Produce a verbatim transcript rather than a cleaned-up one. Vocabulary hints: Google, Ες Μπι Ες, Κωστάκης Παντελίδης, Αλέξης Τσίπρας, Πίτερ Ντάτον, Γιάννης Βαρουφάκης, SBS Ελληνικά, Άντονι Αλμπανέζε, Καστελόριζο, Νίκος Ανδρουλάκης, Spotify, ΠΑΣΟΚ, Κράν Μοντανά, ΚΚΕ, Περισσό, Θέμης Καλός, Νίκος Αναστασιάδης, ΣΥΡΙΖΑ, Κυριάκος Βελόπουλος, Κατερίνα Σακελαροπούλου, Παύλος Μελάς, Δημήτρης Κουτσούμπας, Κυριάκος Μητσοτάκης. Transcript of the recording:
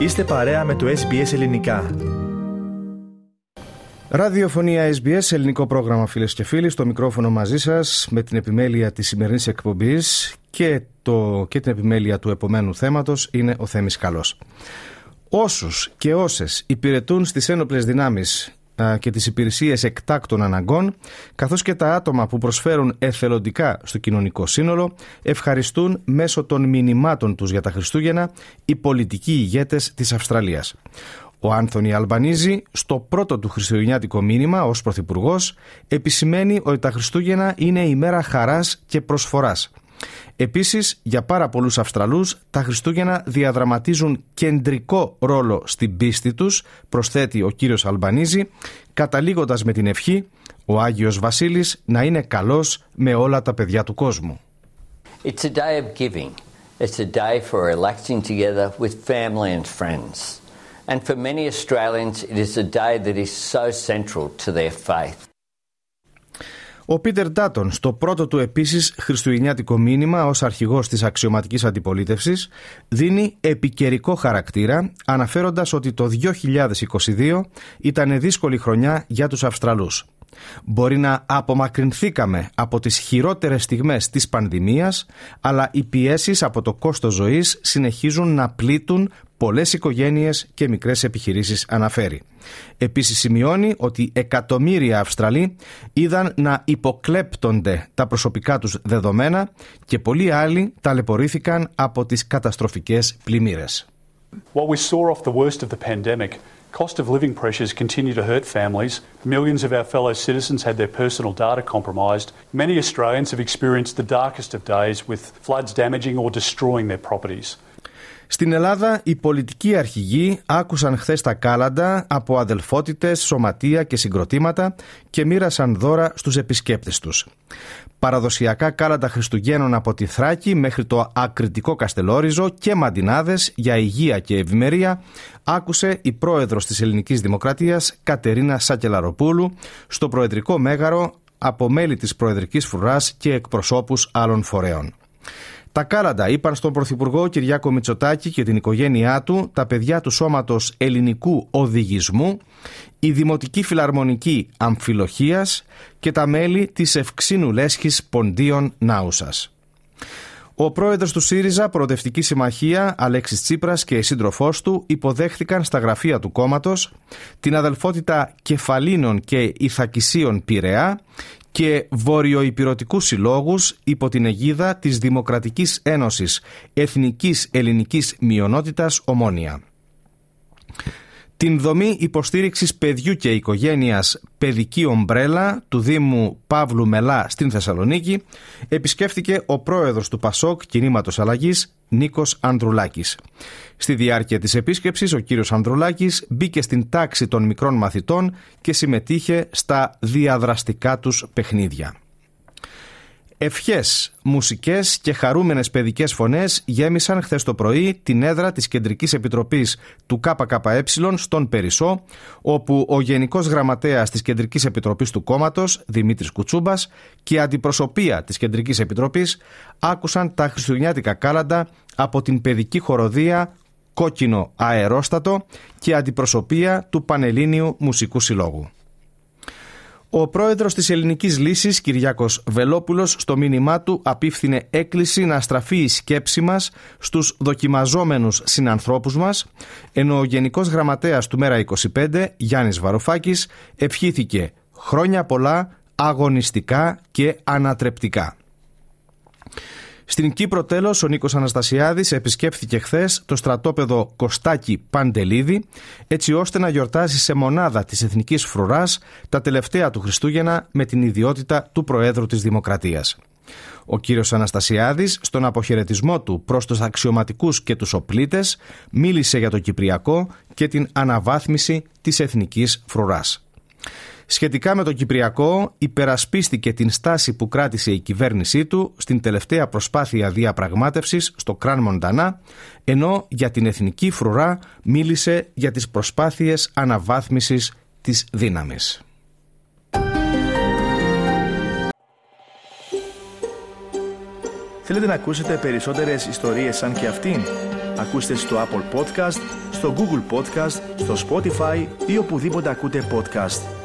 Είστε παρέα με το Ες Μπι Ες Ελληνικά. Ραδιοφωνία Ες Μπι Ες, ελληνικό πρόγραμμα, φίλες και φίλοι. Στο μικρόφωνο μαζί σας με την επιμέλεια της σημερινής εκπομπής και, το, και την επιμέλεια του επομένου θέματος είναι ο Θέμης Καλός. Όσους και όσες υπηρετούν στις ένοπλες δυνάμεις και τις υπηρεσίες εκτάκτων αναγκών, καθώς και τα άτομα που προσφέρουν εθελοντικά στο κοινωνικό σύνολο, ευχαριστούν μέσω των μηνυμάτων τους για τα Χριστούγεννα οι πολιτικοί ηγέτες της Αυστραλίας. Ο Άντονι Αλμπανέζε, στο πρώτο του χριστουγεννιάτικο μήνυμα ως πρωθυπουργός, επισημαίνει ότι τα Χριστούγεννα είναι η μέρα χαράς και προσφοράς. Επίσης, για πάρα πολλούς Αυστραλούς, τα Χριστούγεννα διαδραματίζουν κεντρικό ρόλο στην πίστη τους, προσθέτει ο κύριος Αλμπανέζε, καταλήγοντας με την ευχή «Ο Άγιος Βασίλης να είναι καλός με όλα τα παιδιά του κόσμου». It's a day of giving. It's a day for relaxing together with family and friends. And for many Australians, it is a day that is so central to their faith. Ο Πίτερ Ντάτον, στο πρώτο του επίσης χριστουγεννιάτικο μήνυμα ως αρχηγός της αξιωματικής αντιπολίτευσης, δίνει επικαιρικό χαρακτήρα, αναφέροντας ότι το δύο χιλιάδες είκοσι δύο ήταν δύσκολη χρονιά για τους Αυστραλούς. Μπορεί να απομακρυνθήκαμε από τις χειρότερες στιγμές της πανδημίας, αλλά οι πιέσεις από το κόστος ζωής συνεχίζουν να πλήττουν πολλές οικογένειες και μικρές επιχειρήσεις, αναφέρει. Επίσης σημειώνει ότι εκατομμύρια Αυστραλοί είδαν να υποκλέπτονται τα προσωπικά τους δεδομένα και πολλοί άλλοι ταλαιπωρήθηκαν από τις καταστροφικές πλημμύρες. What we saw off the worst of the pandemic, cost of living pressures continue to hurt families. Millions of our fellow citizens had their personal data compromised. Many Australians have experienced the darkest of days with floods damaging or destroying their properties. Στην Ελλάδα, οι πολιτικοί αρχηγοί άκουσαν χθες τα κάλαντα από αδελφότητες, σωματεία και συγκροτήματα και μοίρασαν δώρα στους επισκέπτες τους. Παραδοσιακά κάλαντα Χριστουγέννων από τη Θράκη μέχρι το ακριτικό Καστελόριζο και μαντινάδες για υγεία και ευημερία άκουσε η πρόεδρος της Ελληνικής Δημοκρατίας Κατερίνα Σακελαροπούλου στο Προεδρικό Μέγαρο από μέλη της Προεδρικής Φρουράς και εκπροσώπους άλλων φορέων. Τα κάλαντα είπαν στον Πρωθυπουργό Κυριάκο Μητσοτάκη και την οικογένειά του, τα παιδιά του Σώματος Ελληνικού Οδηγισμού, η Δημοτική Φιλαρμονική Αμφιλοχίας και τα μέλη της Ευξήνου Λέσχης Ποντίων Νάουσας. Ο πρόεδρος του ΣΥΡΙΖΑ, Προοδευτική Συμμαχία, Αλέξης Τσίπρας και η σύντροφός του υποδέχθηκαν στα γραφεία του κόμματος την αδελφότητα Κεφαλίνων και Ιθακησίων Πειραιά και Βορειοηπειρωτικούς συλλόγους υπό την αιγίδα της Δημοκρατικής Ένωσης Εθνικής Ελληνικής Μειονότητας Ομόνοια. Την δομή υποστήριξης παιδιού και οικογένειας «Παιδική Ομπρέλα» του Δήμου Παύλου Μελά στην Θεσσαλονίκη επισκέφθηκε ο πρόεδρος του ΠΑΣΟΚ Κινήματος Αλλαγής Νίκος Ανδρουλάκης. Στη διάρκεια της επίσκεψης ο κύριος Ανδρουλάκης μπήκε στην τάξη των μικρών μαθητών και συμμετείχε στα διαδραστικά τους παιχνίδια. Ευχές, μουσικές και χαρούμενες παιδικές φωνές γέμισαν χθες το πρωί την έδρα της Κεντρικής Επιτροπής του ΚΚΕ στον Περισσό, όπου ο Γενικός Γραμματέας της Κεντρικής Επιτροπής του κόμματος, Δημήτρης Κουτσούμπας, και η αντιπροσωπεία της Κεντρικής Επιτροπής άκουσαν τα χριστουγεννιάτικα κάλαντα από την παιδική χοροδία «Κόκκινο Αερόστατο» και αντιπροσωπεία του Πανελλήνιου Μουσικού Συλλόγου. Ο πρόεδρος της Ελληνικής Λύσης, Κυριάκος Βελόπουλος, στο μήνυμά του απίφθινε έκκληση να στραφεί η σκέψη μας στους δοκιμαζόμενους συνανθρώπους μας, ενώ ο Γενικός Γραμματέας του Μέρα είκοσι πέντε, Γιάννης Βαρουφάκης, ευχήθηκε χρόνια πολλά, αγωνιστικά και ανατρεπτικά. Στην Κύπρο τέλος, ο Νίκος Αναστασιάδης επισκέφθηκε χθες το στρατόπεδο Κωστάκη Παντελίδη, έτσι ώστε να γιορτάσει σε μονάδα της Εθνικής Φρουράς τα τελευταία του Χριστούγεννα με την ιδιότητα του Προέδρου της Δημοκρατίας. Ο κύριος Αναστασιάδης, στον αποχαιρετισμό του προς τους αξιωματικούς και τους οπλίτες, μίλησε για το Κυπριακό και την αναβάθμιση της Εθνικής Φρουράς. Σχετικά με το Κυπριακό, υπερασπίστηκε την στάση που κράτησε η κυβέρνησή του στην τελευταία προσπάθεια διαπραγμάτευσης στο Κράν Μοντανά, ενώ για την Εθνική Φρουρά μίλησε για τις προσπάθειες αναβάθμισης της δύναμης. Θέλετε να ακούσετε περισσότερες ιστορίες σαν και αυτήν? Ακούστε στο Apple Podcast, στο Google Podcast, στο Spotify ή οπουδήποτε ακούτε podcast.